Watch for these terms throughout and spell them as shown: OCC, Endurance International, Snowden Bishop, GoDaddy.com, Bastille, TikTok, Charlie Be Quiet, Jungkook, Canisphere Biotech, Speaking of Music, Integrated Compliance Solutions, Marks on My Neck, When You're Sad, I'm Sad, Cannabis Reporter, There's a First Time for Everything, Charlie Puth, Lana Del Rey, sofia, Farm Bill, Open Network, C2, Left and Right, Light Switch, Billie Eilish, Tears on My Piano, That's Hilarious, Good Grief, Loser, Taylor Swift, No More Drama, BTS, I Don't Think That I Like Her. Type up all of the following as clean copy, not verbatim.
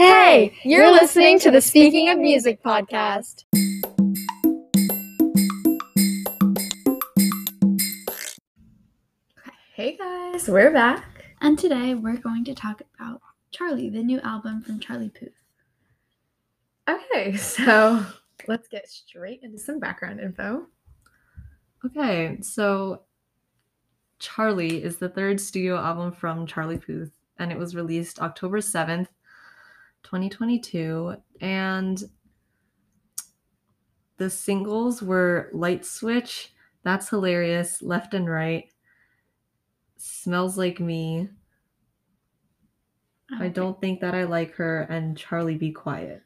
Hey, you're listening to the Speaking of Music podcast. Hey guys, we're back. And today we're going to talk about Charlie, the new album from Charlie Puth. Okay, so let's get straight into some background info. Okay, so Charlie is the third studio album from Charlie Puth, and it was released October 7th, 2022, and the singles were Light Switch, That's Hilarious, Left and Right, Smells Like Me, I Don't Think That I Like Her, and Charlie Be Quiet.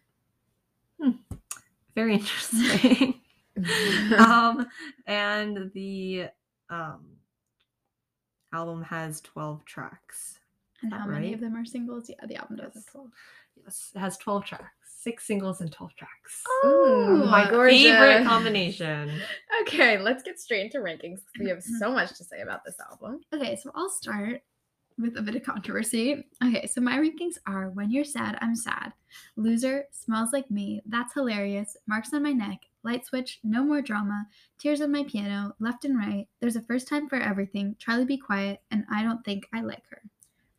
Very interesting. And the album has 12 tracks. And how many of them are singles? Yeah, the album does have 12. Yes, it has 12 tracks. 6 singles and 12 tracks. Oh, my gorgeous. Favorite combination. Okay, let's get straight into rankings because we have so much to say about this album. Okay, so I'll start with a bit of controversy. Okay, so my rankings are When You're Sad, I'm Sad, Loser, Smells Like Me, That's Hilarious, Marks on My Neck, Light Switch, No More Drama, Tears on My Piano, Left and Right, There's a First Time for Everything, Charlie Be Quiet, and I Don't Think I Like Her.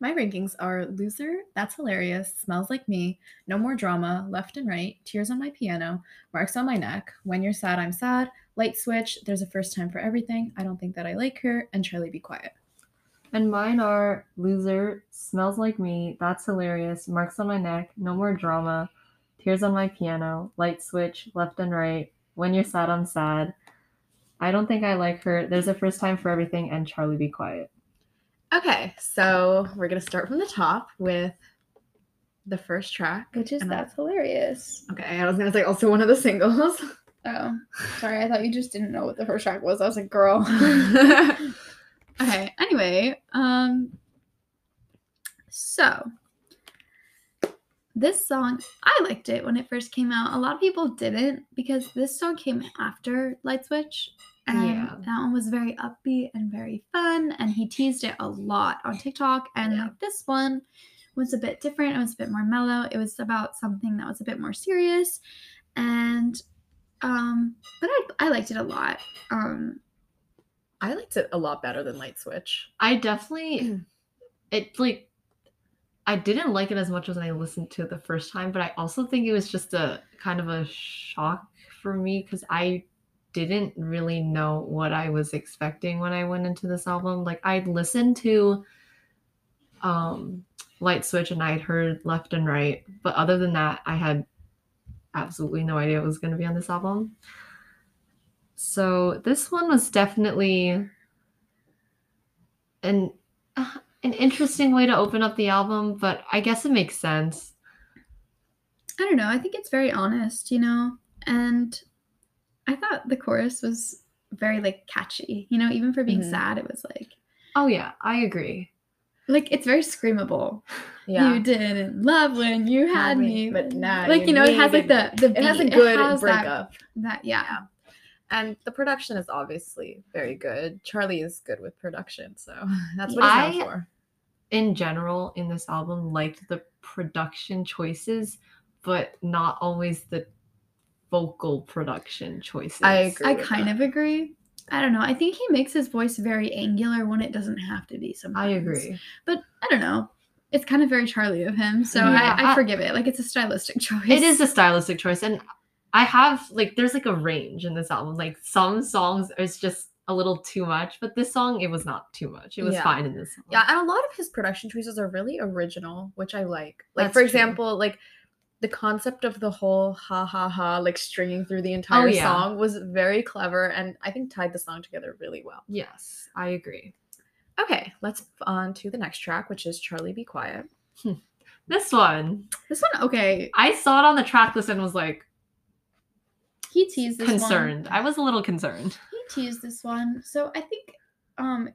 My rankings are Loser, That's Hilarious, Smells Like Me, No More Drama, Left and Right, Tears on My Piano, Marks on My Neck, When You're Sad, I'm Sad, Light Switch, There's a First Time for Everything, I Don't Think That I Like Her, and Charlie Be Quiet. And mine are Loser, Smells Like Me, That's Hilarious, Marks on My Neck, No More Drama, Tears on My Piano, Light Switch, Left and Right, When You're Sad, I'm Sad, I Don't Think I Like Her, There's a First Time for Everything, and Charlie Be Quiet. Okay, so we're going to start from the top with the first track. Which is That's Hilarious. Okay, I was going to say also one of the singles. Oh, sorry, I thought you just didn't know what the first track was. I was like, girl. Okay, anyway, so this song, I liked it when it first came out. A lot of people didn't because this song came after Light Switch. And that one was very upbeat and very fun, and he teased it a lot on TikTok. And like, this one was a bit different. It was a bit more mellow. It was about something that was a bit more serious, and but I liked it a lot. I liked it a lot better than Light Switch. I definitely I didn't like it as much as I listened to it the first time, but I also think it was just a kind of a shock for me because I didn't really know what I was expecting when I went into this album. Like, I'd listened to Light Switch and I'd heard Left and Right, but other than that, I had absolutely no idea what was going to be on this album. So this one was definitely an interesting way to open up the album, but I guess it makes sense. I don't know. I think it's very honest, you know, and I thought the chorus was very, like, catchy. You know, even for being sad, it was like... Oh, yeah. I agree. Like, it's very screamable. Yeah. You didn't love when you had me. But now like, you know, it has, like, the beat. It has a good breakup. Yeah. And the production is obviously very good. Charlie is good with production, so that's what he's known for. In general, in this album, liked the production choices, but not always the vocal production choices. I kind of agree. I don't know. I think he makes his voice very angular when it doesn't have to be sometimes. I agree. But I don't know. It's kind of very Charlie of him, so yeah, I forgive it. Like, it's a stylistic choice. It is a stylistic choice, and I have, like, there's, like, a range in this album. Like, some songs it's just a little too much, but this song, it was not too much. It was fine in this song. Yeah, and a lot of his production choices are really original, which I like. Like, that's for example, true. Like, the concept of the whole ha ha ha, like, stringing through the entire song was very clever, and I think tied the song together really well. Yes, I agree. Okay, let's on to the next track, which is Charlie Be Quiet. This one, okay. I saw it on the track list and was like, he teased this concerned. One. I was a little concerned. He teased this one. So I think,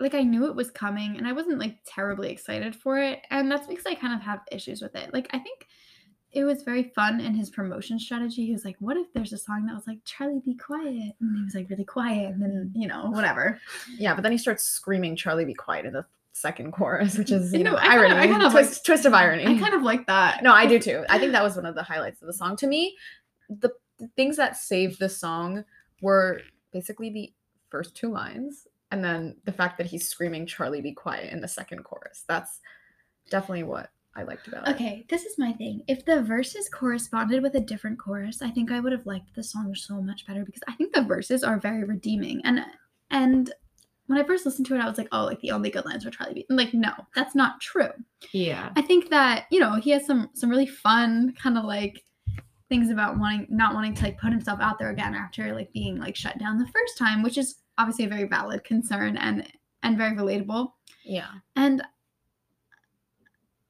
like, I knew it was coming, and I wasn't, like, terribly excited for it, and that's because I kind of have issues with it. Like, I think it was very fun in his promotion strategy. He was like, what if there's a song that was like, Charlie Be Quiet, and he was like really quiet, and then, you know, whatever. Yeah, but then he starts screaming Charlie Be Quiet in the second chorus, which is, you know, irony. Twist of irony. I kind of like that. No, I do too. I think that was one of the highlights of the song. To me, the things that saved the song were basically the first two lines, and then the fact that he's screaming Charlie Be Quiet in the second chorus. That's definitely what I liked about it. Okay, this is my thing. If the verses corresponded with a different chorus, I think I would have liked the song so much better, because I think the verses are very redeeming. And when I first listened to it, I was like, oh, like the only good lines were Charlie B. And like, no, that's not true. Yeah. I think that, you know, he has some really fun kind of like things about not wanting to like put himself out there again after like being like shut down the first time, which is obviously a very valid concern and very relatable. Yeah. And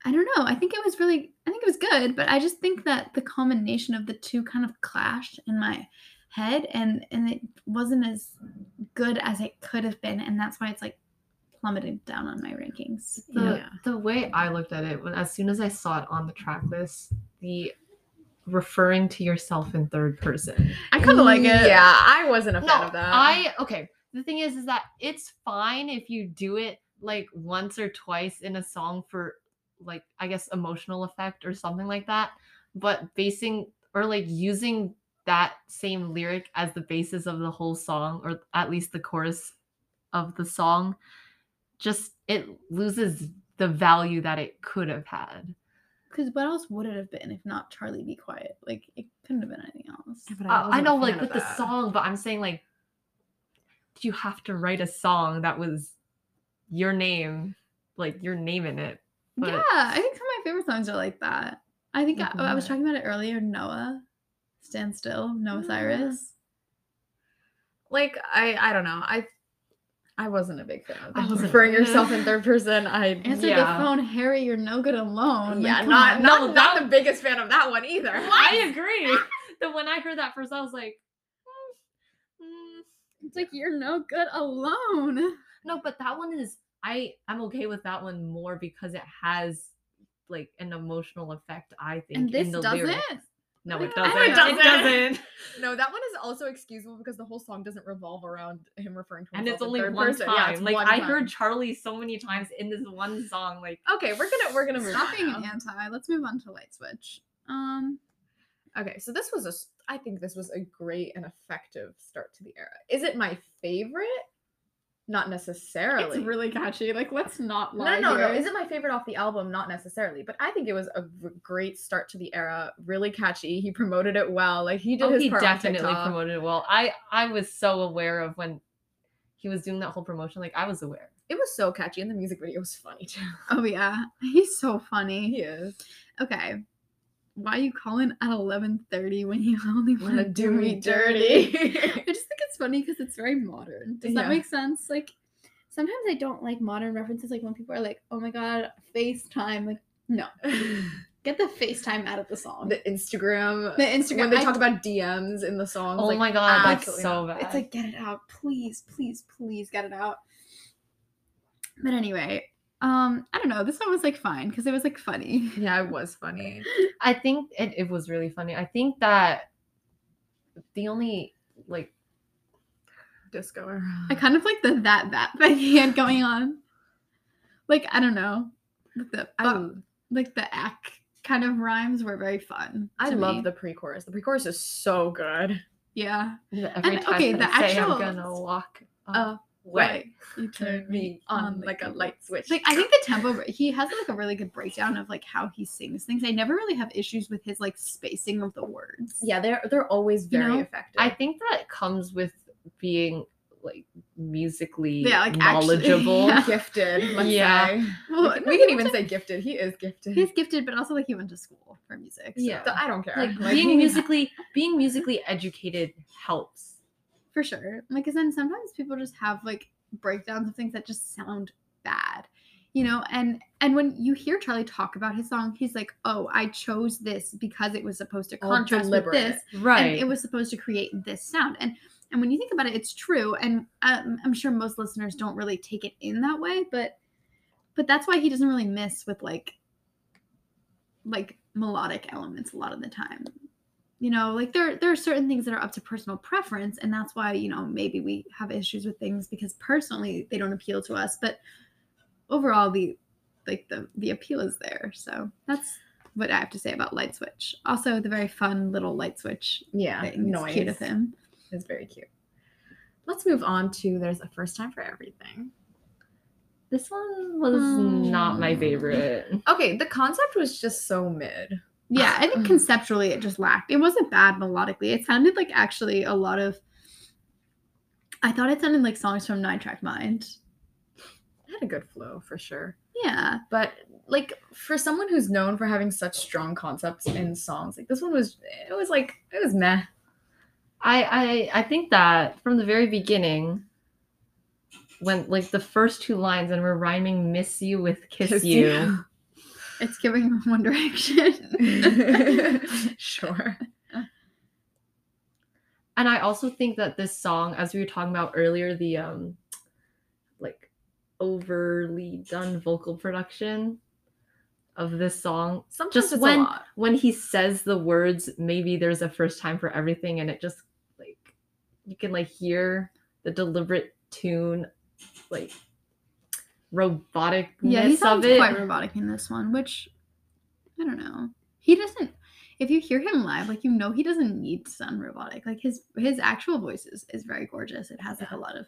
I don't know. I think it was good, but I just think that the combination of the two kind of clashed in my head, and it wasn't as good as it could have been, and that's why it's like plummeted down on my rankings. The way I looked at it, when as soon as I saw it on the track list, the referring to yourself in third person, I kind of like it. Yeah, I wasn't a fan of that. The thing is that it's fine if you do it like once or twice in a song for, like, I guess emotional effect or something like that, but using that same lyric as the basis of the whole song, or at least the chorus of the song, just it loses the value that it could have had. Because what else would it have been if not Charlie Be Quiet? Like, it couldn't have been anything else. Yeah, but I know, like, with the song, but I'm saying, like, you have to write a song that was your name, like, your name in it. But... yeah, I think some of my favorite songs are like that. I think I was talking about it earlier, Noah. Stand Still, Noah Cyrus. Like, I don't know. I wasn't a big fan of that. Referring yourself in third person. I answered the phone, Harry, you're no good alone. Yeah, like, not the biggest fan of that one either. What? I agree. But when I heard that first, I was like, it's like, you're no good alone. No, but that one is, I'm okay with that one more because it has like an emotional effect, I think. And this doesn't? No, it doesn't. It doesn't. No, that one is also excusable because the whole song doesn't revolve around him referring to himself. And it's only one time. Yeah, I heard Charlie so many times in this one song. Like, okay, we're gonna move. Stop being an anti. Let's move on to Light Switch. Okay, so this was I think this was a great and effective start to the era. Is it my favorite? Not necessarily. It's really catchy. Like, let's not lie. No. Is it my favorite off the album? Not necessarily. But I think it was a great start to the era. Really catchy. He promoted it well. Like, he did his part. He definitely promoted it well. I was so aware of when he was doing that whole promotion. Like, I was aware. It was so catchy, and the music video was funny too. Oh yeah, he's so funny. He is. Okay, why are you calling at 11:30 when you only want to do me dirty? It's funny because it's very modern. Does that make sense? Like, sometimes I don't like modern references, like when people are like, oh my god, FaceTime. Like, no. Get the FaceTime out of the song. The Instagram. When they talk about DMs in the song. Oh, like, my god, that's so bad. It's like, get it out. Please, please, please get it out. But anyway, I don't know. This one was like fine because it was like funny. Yeah, it was funny. I think it was really funny. I think that the only like disco era. I kind of like the that thing he had going on. Like, I don't know. Like the ack kind of rhymes were very fun. I love the pre-chorus. The pre-chorus is so good. Yeah. I'm gonna walk away. You turn me on like a light switch. Like, I think the tempo, he has like a really good breakdown of like how he sings things. I never really have issues with his like spacing of the words. Yeah, they're always very effective. I think that comes with being like musically knowledgeable, gifted. We can even say gifted. He is gifted. He's gifted, but also like he went to school for music. So. Yeah, so I don't care. Like being musically educated helps for sure. Like, because then sometimes people just have like breakdowns of things that just sound bad, you know. And when you hear Charlie talk about his song, he's like, "Oh, I chose this because it was supposed to contrast with this, right? And it was supposed to create this sound." And when you think about it, it's true. And I'm sure most listeners don't really take it in that way, but that's why he doesn't really miss with like melodic elements a lot of the time. You know, like there are certain things that are up to personal preference, and that's why, you know, maybe we have issues with things because personally they don't appeal to us. But overall the appeal is there. So that's what I have to say about Light Switch. Also, the very fun little Light Switch thing. Noise. Cute of him. It's very cute. Let's move on to There's a First Time for Everything. This one was not my favorite. Okay, the concept was just so mid. Yeah, I think conceptually it just lacked. It wasn't bad melodically. It sounded like actually a lot of... I thought it sounded like songs from Nine Track Mind. It had a good flow, for sure. Yeah. But, like, for someone who's known for having such strong concepts in songs, like, this one was... It was meh. I think that from the very beginning, when, like, the first two lines and we're rhyming miss you with kiss you. It's giving One Direction. Sure. And I also think that this song, as we were talking about earlier, the like overly done vocal production of this song. Sometimes just it's when, a lot. When he says the words, maybe there's a first time for everything, and it just like you can like hear the deliberate tune, like roboticness he sounds of it. Quite robotic in this one, which I don't know. He doesn't. If you hear him live, like, he doesn't need to sound robotic. Like, his actual voice is very gorgeous. It has, like, a lot of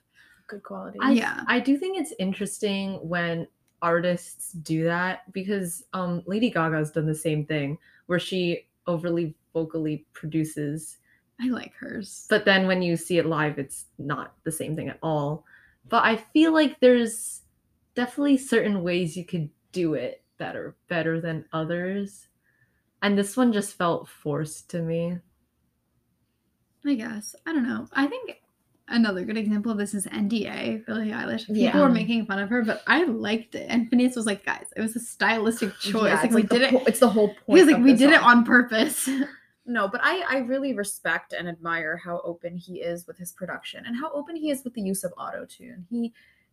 good quality. I do think it's interesting when artists do that because Lady Gaga's done the same thing where she overly vocally produces. I like hers. But then when you see it live, it's not the same thing at all. But I feel like there's definitely certain ways you could do it better than others. And this one just felt forced to me. I guess. I don't know. I think another good example of this is NDA, Billie Eilish. People were making fun of her, but I liked it. And Phineas was like, guys, it was a stylistic choice. Yeah, it's the whole point. He's like, we did it on purpose. No, but I really respect and admire how open he is with his production and how open he is with the use of auto-tune.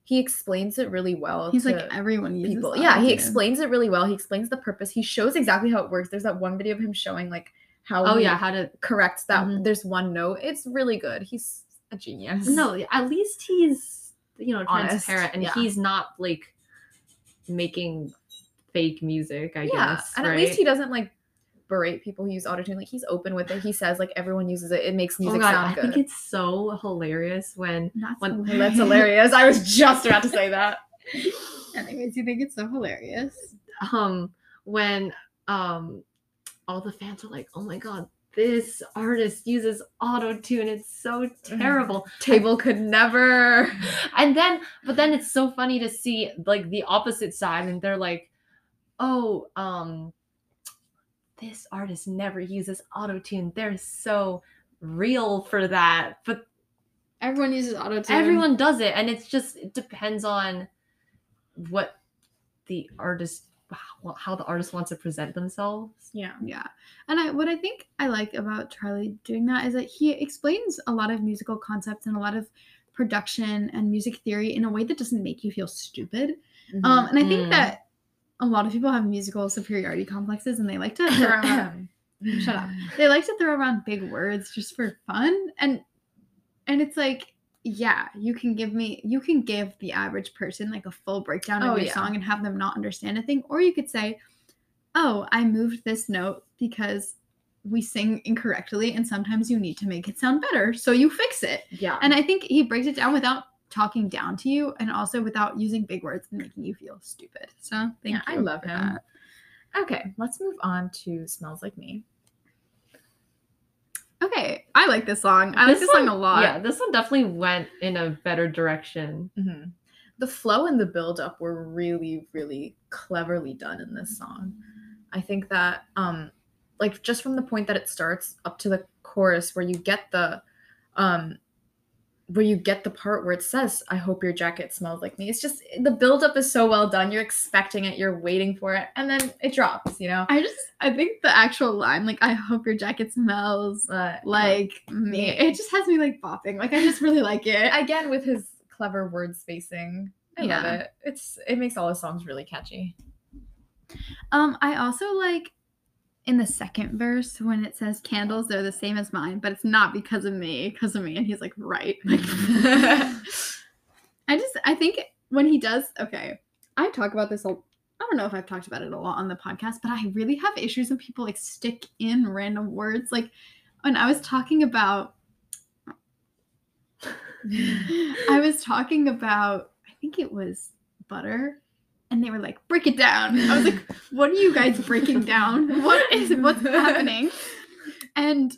He explains it really well. He's like, everyone uses people. Yeah, he explains it really well. He explains the purpose. He shows exactly how it works. There's that one video of him showing like how how to correct that. Mm-hmm. There's one note. It's really good. He's a genius. No, at least he's honest. Transparent and he's not like making fake music, I guess. And at least he doesn't like berate people who use autotune. Like, he's open with it. He says like everyone uses it. It makes music sound good. I think it's so hilarious when That's hilarious. I was just about to say that. Anyways, you think it's so hilarious? When all the fans are like, oh my god, this artist uses autotune. It's so terrible. Table could never. But then it's so funny to see like the opposite side and they're like, oh, this artist never uses autotune. They're so real for that. But everyone uses autotune. Everyone does it. And it depends on what the artist, how the artist wants to present themselves. Yeah. Yeah. And what I think I like about Charlie doing that is that he explains a lot of musical concepts and a lot of production and music theory in a way that doesn't make you feel stupid. Mm-hmm. And I think that a lot of people have musical superiority complexes and they like to throw around shut up. They like to throw around big words just for fun. And it's like, yeah, you can give the average person like a full breakdown of your song and have them not understand a thing. Or you could say, oh, I moved this note because we sing incorrectly and sometimes you need to make it sound better. So you fix it. Yeah. And I think he breaks it down without talking down to you and also without using big words and making you feel stupid. So thank you. I love him. Okay, let's move on to Smells Like Me. Okay, I like this song. I like this song a lot. Yeah, this one definitely went in a better direction. Mm-hmm. The flow and the build-up were really, really cleverly done in this song. I think that, like, just from the point that it starts up to the chorus where you get the... where you get the part where it says, I hope your jacket smells like me. It's just, the buildup is so well done. You're expecting it. You're waiting for it. And then it drops, I think the actual line, like, I hope your jacket smells like me. It just has me, like, bopping. Like, I just really like it. Again, with his clever word spacing. I love it. It makes all his songs really catchy. I also like, in the second verse, when it says candles, they're the same as mine, but it's not because of me. And he's like, right. Like, I think when he does, okay, I talk about this, I don't know if I've talked about it a lot on the podcast, but I really have issues when people like stick in random words. Like when I was talking about, I think it was butter, and they were like, break it down. I was like, what are you guys breaking down? What's happening? And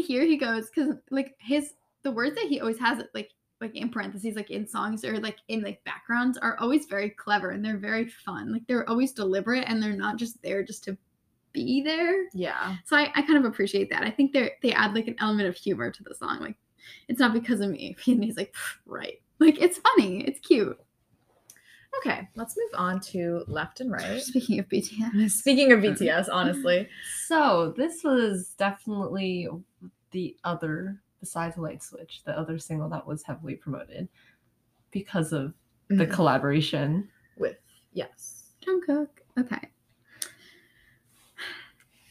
here he goes, because like the words that he always has, like in parentheses, like in songs or like in like backgrounds, are always very clever and they're very fun. Like they're always deliberate and they're not just there just to be there. Yeah. So I kind of appreciate that. I think they add like an element of humor to the song. Like, it's not because of me. And he's like, right. Like, it's funny. It's cute. Okay, let's move on to Left and Right. Speaking of BTS. Honestly. So this was definitely the other, besides Light Switch, the other single that was heavily promoted because of the collaboration with, yes, Jungkook. Okay.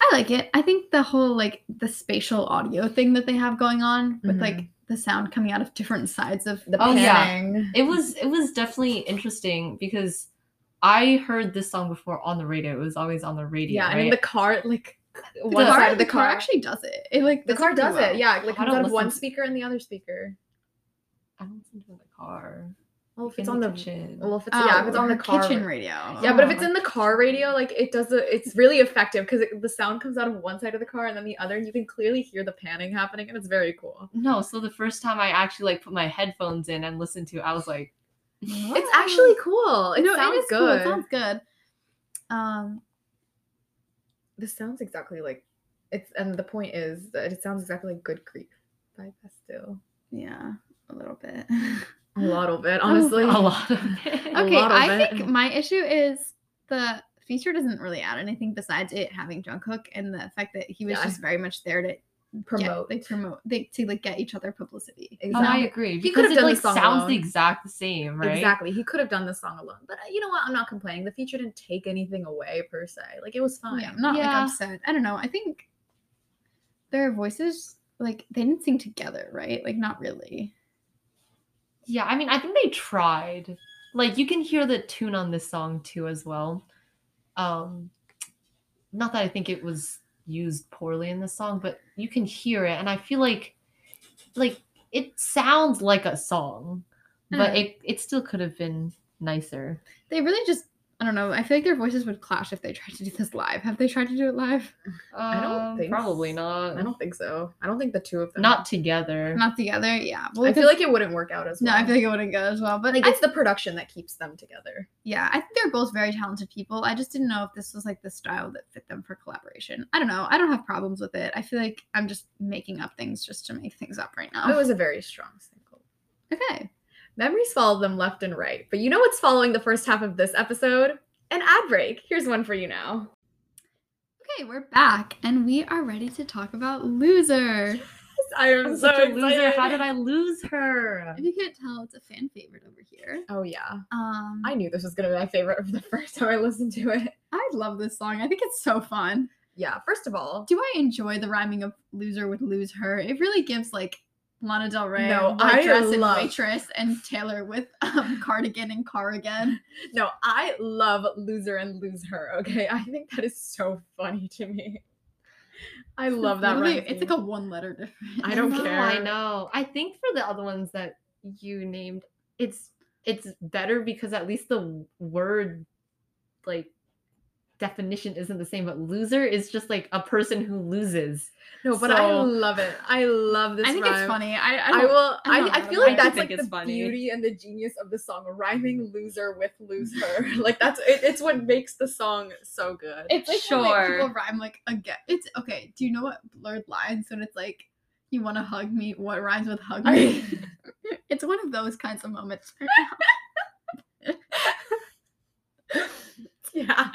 I like it. I think the whole, like, the spatial audio thing that they have going on with, like, the sound coming out of different sides of the panning. Yeah. It was definitely interesting because I heard this song before on the radio. It was always on the radio. Yeah, right? And in the car, like, one side of the car actually does it. It like the car does it. Yeah, like comes out of one speaker and the other speaker. I don't listen to the car. Well, if it's on the kitchen. Well, if it's if it's on the car kitchen radio. Yeah, but if it's in the car radio, like it does it's really effective because the sound comes out of one side of the car and then the other, and you can clearly hear the panning happening, and it's very cool. No, so the first time I actually like put my headphones in and listened to, I was like, what? It's actually cool. It sounds good. Cool. It sounds good. This sounds exactly like it's, and the point is that it sounds exactly like Good Grief by Bastille. Yeah, a little bit. A lot of it, honestly. A lot of it. Okay, I think my issue is the feature doesn't really add anything besides it having Jungkook and the fact that he was just very much there to promote. To like get each other publicity. Exactly. Oh, I agree. He could have done the song sounds alone. The exact same, right? Exactly. He could have done the song alone, but you know what? I'm not complaining. The feature didn't take anything away per se. Like it was fine. Yeah, I'm not like upset. I don't know. I think their voices, like they didn't sing together, right? Like not really. Yeah, I mean, I think they tried. Like, you can hear the tune on this song, too, as well. Not that I think it was used poorly in the song, but you can hear it. And I feel like it sounds like a song, but it still could have been nicer. They really just, I don't know. I feel like their voices would clash if they tried to do this live. Have they tried to do it live? I don't think. Probably not. I don't think so. I don't think the two of them. Not together. Yeah. Well, I feel like it wouldn't work out as well. No, I feel like it wouldn't go as well. But like it's the production that keeps them together. Yeah, I think they're both very talented people. I just didn't know if this was like the style that fit them for collaboration. I don't know. I don't have problems with it. I feel like I'm just making up things just to make things up right now. It was a very strong single. Okay. Memories follow them left and right, but you know what's following the first half of this episode? An ad break. Here's one for you now. Okay, we're back, and we are ready to talk about Loser. Yes, I am so excited. Loser. How did I lose her? If you can't tell, it's a fan favorite over here. Oh, yeah. I knew this was going to be my favorite the first time I listened to it. I love this song. I think it's so fun. Yeah, first of all. Do I enjoy the rhyming of Loser with Lose Her? It really gives, like, Lana Del Rey, Waitress, and Taylor with Cardigan and Car Again. No, I love Loser and Lose Her, okay? I think that is so funny to me. I love that one. It's like a one-letter difference. I don't care. I know. I think for the other ones that you named, it's better because at least the word, like, definition isn't the same, but Loser is just like a person who loses. No, but I love it. I love this. I think it's funny. I feel like that's like the beauty and the genius of the song, rhyming Loser with Lose Her. Like that's it's what makes the song so good. It's like people rhyme like again. It's okay. Do you know what blurred lines when it's like you want to hug me? What rhymes with hug me? It's one of those kinds of moments. Yeah.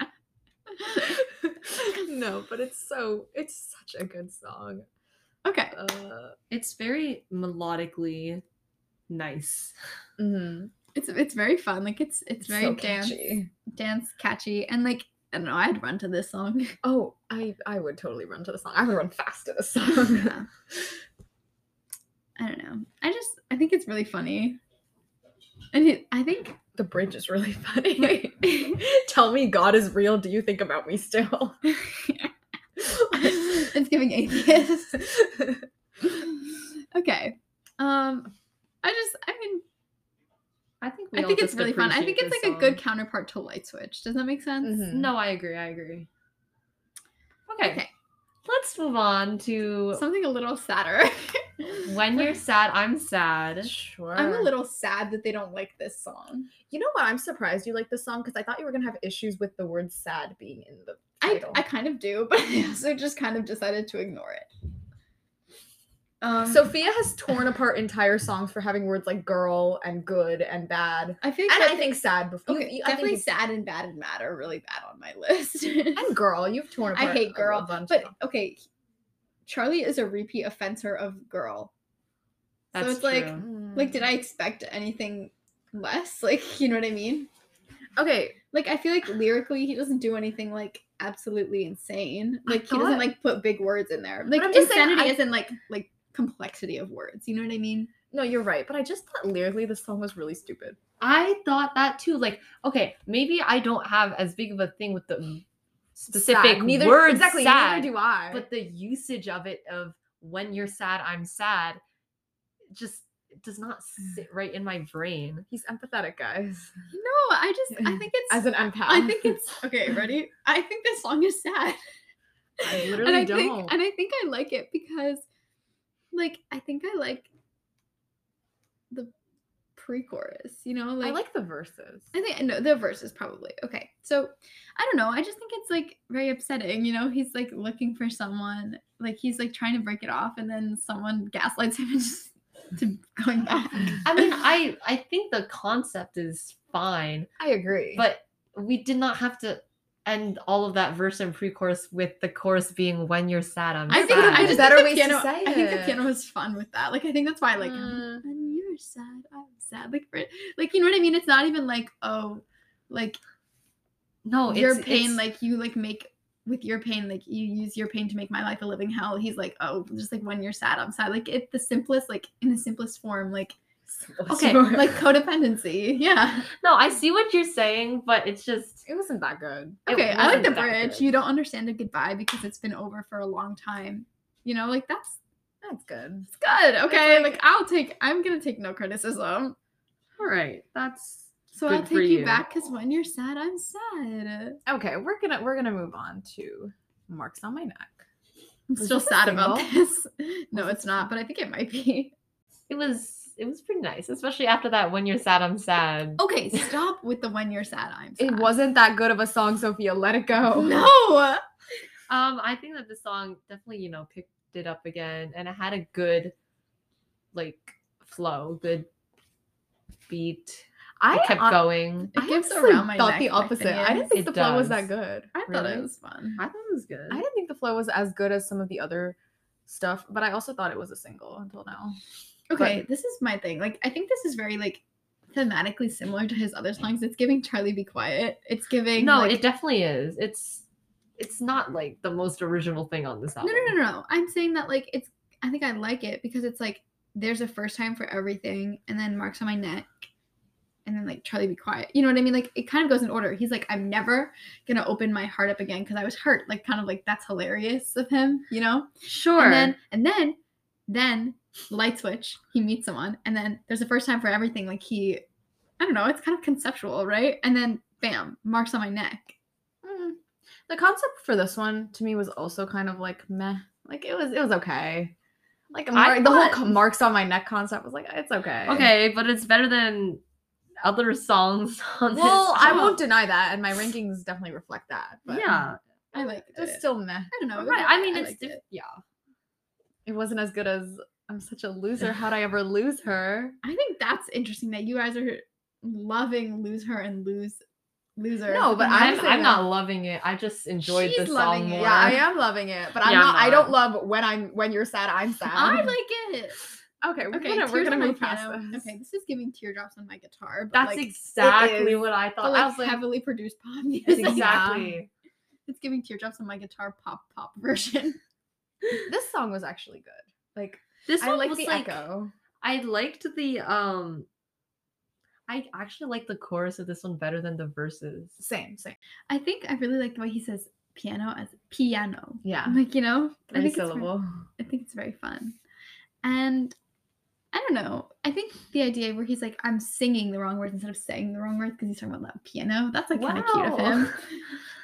No, but it's such a good song. Okay. It's very melodically nice. Mm-hmm. It's very fun. Like it's very so catchy, and like I don't know. I'd run to this song. Oh, I would totally run to the song. I would run fast to the song. Yeah. I don't know. I think it's really funny, and I think. The bridge is really funny. Tell me God is real. Do you think about me still? It's giving atheist. Okay. I think it's really fun. I think it's like a good counterpart to Light Switch. Does that make sense? Mm-hmm. No, I agree. Okay. Let's move on to something a little sadder. When You're Sad, I'm Sad. Sure. I'm a little sad that they don't like this song. You know what? I'm surprised you like this song because I thought you were going to have issues with the word sad being in the title. I kind of do, but I also just kind of decided to ignore it. Sophia has torn apart entire songs for having words like girl and good and bad. I feel like I think sad before. Okay, definitely sad and bad and mad are really bad on my list. And girl, you've torn apart. I hate girl. Okay, Charlie is a repeat offender of girl. That's so it's true. Like, did I expect anything less? Like, you know what I mean? Okay. Like, I feel like lyrically he doesn't do anything like absolutely insane. Like, he doesn't like put big words in there. Like, insanity isn't like complexity of words, you know what I mean? No, you're right, but I just thought lyrically this song was really stupid. I thought that too. Like, okay, maybe I don't have as big of a thing with the specific words. Exactly, sad, neither do I. But the usage of it, of when you're sad, I'm sad, just does not sit right in my brain. He's empathetic, guys. No, I think it's as an empath. I think it's okay. Ready? I think this song is sad. I literally don't. I think I like it because. Like, I think I like the pre-chorus, you know? Like, I like the verses. The verses probably. Okay, so, I don't know. I just think it's, like, very upsetting, you know? He's, like, looking for someone. Like, he's, like, trying to break it off, and then someone gaslights him and just to going back. I mean, I think the concept is fine. I agree. But we did not have to... And all of that verse and pre-chorus with the chorus being when you're sad, I'm sad. I think the piano was fun with that. Like, I think that's why I like when you're sad, I'm sad. Like, you know what I mean? It's not even like, oh, like, no, you use your pain to make my life a living hell. He's like, oh, just like when you're sad, I'm sad. Like, it's the simplest, like, in the simplest form, like, okay, like codependency. Yeah. No, I see what you're saying, but it's just it wasn't that good. Okay, I like the bridge. Good. You don't understand the goodbye because it's been over for a long time. You know, like that's good. It's good. Okay, it's like I'm gonna take no criticism. All right, that's so good. I'll take you back because when you're sad, I'm sad. Okay, we're gonna move on to Marks on My Neck. I'm still sad about this. No, it's not, but I think it might be. It was pretty nice, especially after that when you're sad, I'm sad. Okay, stop with the when you're sad, I'm sad. It wasn't that good of a song, Sophia. Let it go. No! I think that the song definitely, you know, picked it up again. And it had a good, like, flow, good beat. It kept going. It gives around my neck. I thought the opposite. I didn't think the flow was that good. I thought it was fun. I thought it was good. I didn't think the flow was as good as some of the other stuff. But I also thought it was a single until now. Okay, this is my thing. Like, I think this is very, like, thematically similar to his other songs. It's giving Charlie Be Quiet. It's giving... No, like, it definitely is. It's not, like, the most original thing on this album. No. I'm saying that, like, it's... I think I like it because it's, like, there's a first time for everything, and then Marks on My Neck, and then, like, Charlie Be Quiet. You know what I mean? Like, it kind of goes in order. He's like, I'm never gonna open my heart up again because I was hurt. Like, kind of, like, that's hilarious of him, you know? Sure. And then Light Switch, he meets someone, and then there's a first time for everything. Like, he, I don't know, it's kind of conceptual, right? And then bam, Marks on My Neck. The concept for this one to me was also kind of like meh. Like, it was okay. Like, the whole Marks on My Neck concept was like, it's okay. Okay, but it's better than other songs on this. Well, I won't deny that, and my rankings definitely reflect that. But yeah, I like it. It's still meh. I don't know. Right? I mean, yeah. It wasn't as good as I'm Such a Loser. How'd I Ever Lose Her? I think that's interesting that you guys are loving Lose Her and Loser. No, but I'm not loving it. I just enjoyed the song more. Yeah, I am loving it, but I'm not. I don't love when you're sad, I'm sad. I like it. Okay, we're gonna move past this. Okay, this is giving teardrops on my guitar. But that's like, exactly what I thought. But like, I was like, heavily produced pop music. Exactly. Yeah. It's giving teardrops on my guitar pop version. This song was actually good. Like, this one I liked the echo. I liked the I actually like the chorus of this one better than the verses. Same. I think I really like the way he says piano as piano. Yeah. I'm like, you know, I think it's very fun. And I don't know. I think the idea where he's like, I'm singing the wrong words instead of saying the wrong words because he's talking about loud piano. That's like kind of cute of him.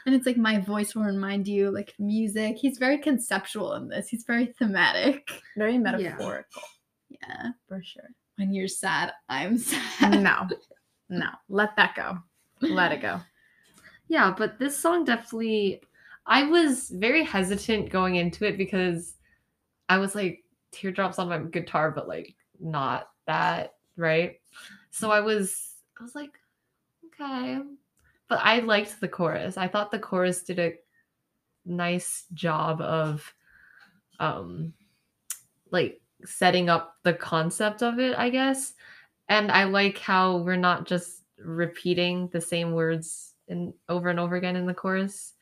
And it's like, my voice will remind you, like, music. He's very conceptual in this. He's very thematic. Very metaphorical. Yeah. For sure. When you're sad, I'm sad. No. Let that go. Let it go. Yeah, but this song definitely... I was very hesitant going into it because I was like, teardrops on my guitar, but like, not that, right? So I was like, okay, but I liked the chorus. I thought the chorus did a nice job of like setting up the concept of it, I guess. And I like how we're not just repeating the same words and over again in the chorus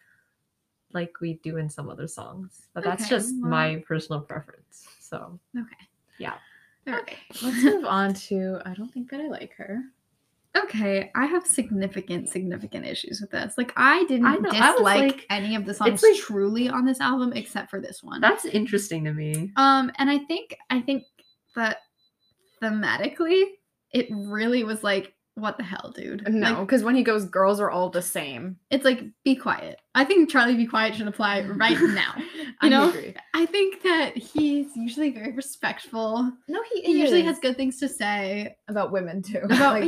like we do in some other songs, but that's just my personal preference. So okay. Let's move on to I Don't Think That I Like Her. Okay, I have significant issues with this. Like, I dislike any of the songs like, truly on this album except for this one. That's interesting to me. And I think that thematically it really was like, what the hell, dude? No, because like, when he goes, girls are all the same. It's like, be quiet. I think Charlie Be Quiet should apply right now. I agree. I think that he's usually very respectful. No, he usually has good things to say. About women, too. About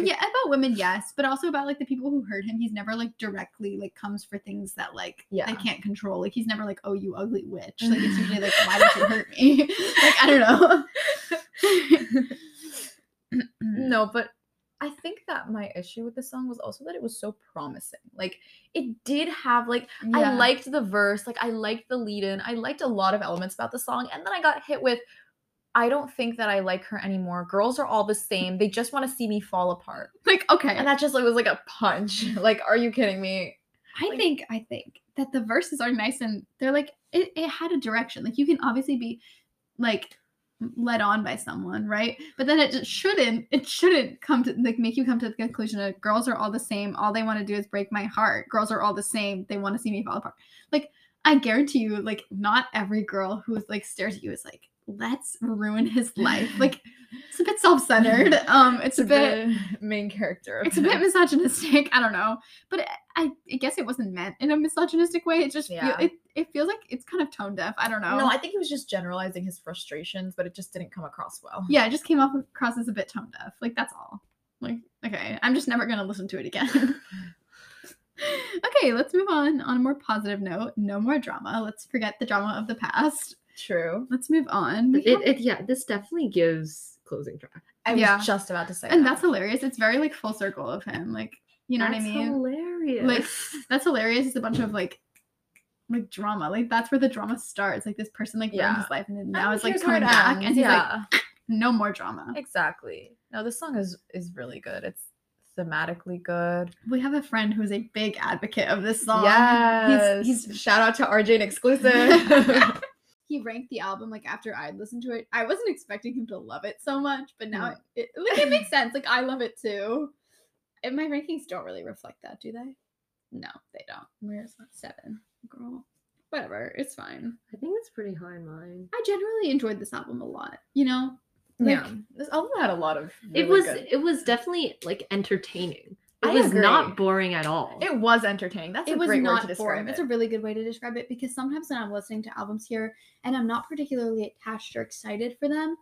women, yes. But also about, like, the people who hurt him. He's never, like, directly, like, comes for things that, like, I can't control. Like, he's never like, oh, you ugly witch. Like, it's usually like, why did you hurt me? Like, I don't know. No, but... I think that my issue with the song was also that it was so promising. Like, it did have, like, I liked the verse. Like, I liked the lead-in. I liked a lot of elements about the song. And then I got hit with, I don't think that I like her anymore. Girls are all the same. They just want to see me fall apart. Like, okay. And that just like, was, like, a punch. Like, are you kidding me? Like, I think that the verses are nice and they're, like, it had a direction. Like, you can obviously be, like... led on by someone, right? But then it shouldn't come to like make you come to the conclusion that girls are all the same, all they want to do is break my heart, girls are all the same, they want to see me fall apart. Like, I guarantee you, like, not every girl who like stares at you is like, let's ruin his life. Like, it's a bit self-centered, it's a bit main character, it's a bit misogynistic. I don't know, but I guess it wasn't meant in a misogynistic way. It just it feels like it's kind of tone deaf. I don't know. No, I think he was just generalizing his frustrations, but it just didn't come across well. Yeah, it just came across as a bit tone deaf. Like, that's all. Like, okay, I'm just never gonna listen to it again. Okay, let's move on a more positive note. No More Drama. Let's forget the drama of the past. True. Let's move on. This definitely gives closing track. I was just about to say, and that's hilarious. It's very like full circle of him. Like, you know what I mean? Hilarious. Like, that's hilarious. It's a bunch of like drama. Like, that's where the drama starts. Like, this person like ruined his life, and then now it's like coming back, and he's like, no more drama. Exactly. No, this song is really good. It's thematically good. We have a friend who's a big advocate of this song. Yes. He's shout out to RJ and Exclusive. He ranked the album, like, after I listened to it. I wasn't expecting him to love it so much, but now it makes sense. Like, I love it too. And my rankings don't really reflect that, do they? No, they don't. Where's that 7? Girl. Whatever. It's fine. I think it's pretty high in mine. I generally enjoyed this album a lot, you know? Like, yeah. This album had a lot of really It was definitely, like, entertaining. It was not boring at all. It was entertaining. That's a great word to describe it. It's a really good way to describe it, because sometimes when I'm listening to albums here and I'm not particularly attached or excited for them,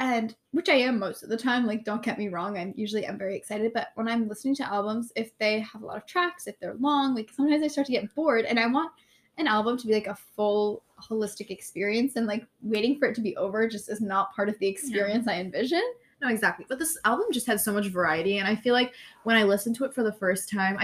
and which I am most of the time, like, don't get me wrong, I'm very excited, but when I'm listening to albums, if they have a lot of tracks, if they're long, like, sometimes I start to get bored, and I want an album to be like a full holistic experience, and like waiting for it to be over just is not part of the experience I envision. No, exactly. But this album just had so much variety, and I feel like when I listened to it for the first time,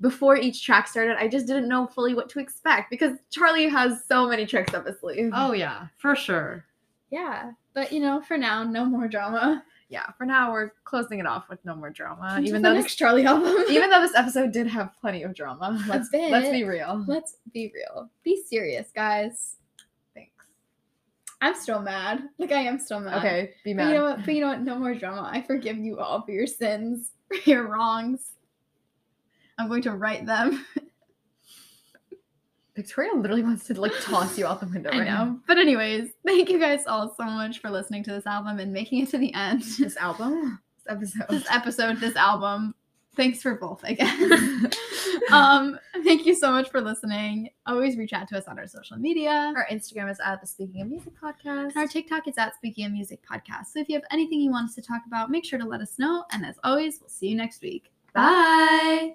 before each track started, I just didn't know fully what to expect, because Charlie has so many tricks up his sleeve. Oh, yeah. For sure. Yeah. But, you know, for now, No More Drama. Yeah. For now, we're closing it off with No More Drama. Even though next Charlie album. Even though this episode did have plenty of drama. Let's be real. Let's be real. Be serious, guys. I'm still mad. Like, I am still mad. Okay, be mad. But you know what? No More Drama. I forgive you all for your sins. your wrongs. I'm going to right them. Victoria literally wants to, like, toss you out the window right now. I know. But anyways, thank you guys all so much for listening to this album and making it to the end. This album? This album. Thanks for both, I guess. Thank you so much for listening. Always reach out to us on our social media. Our Instagram is at the Speaking of Music Podcast. And our TikTok is at Speaking of Music Podcast. So if you have anything you want us to talk about, make sure to let us know. And as always, we'll see you next week. Bye.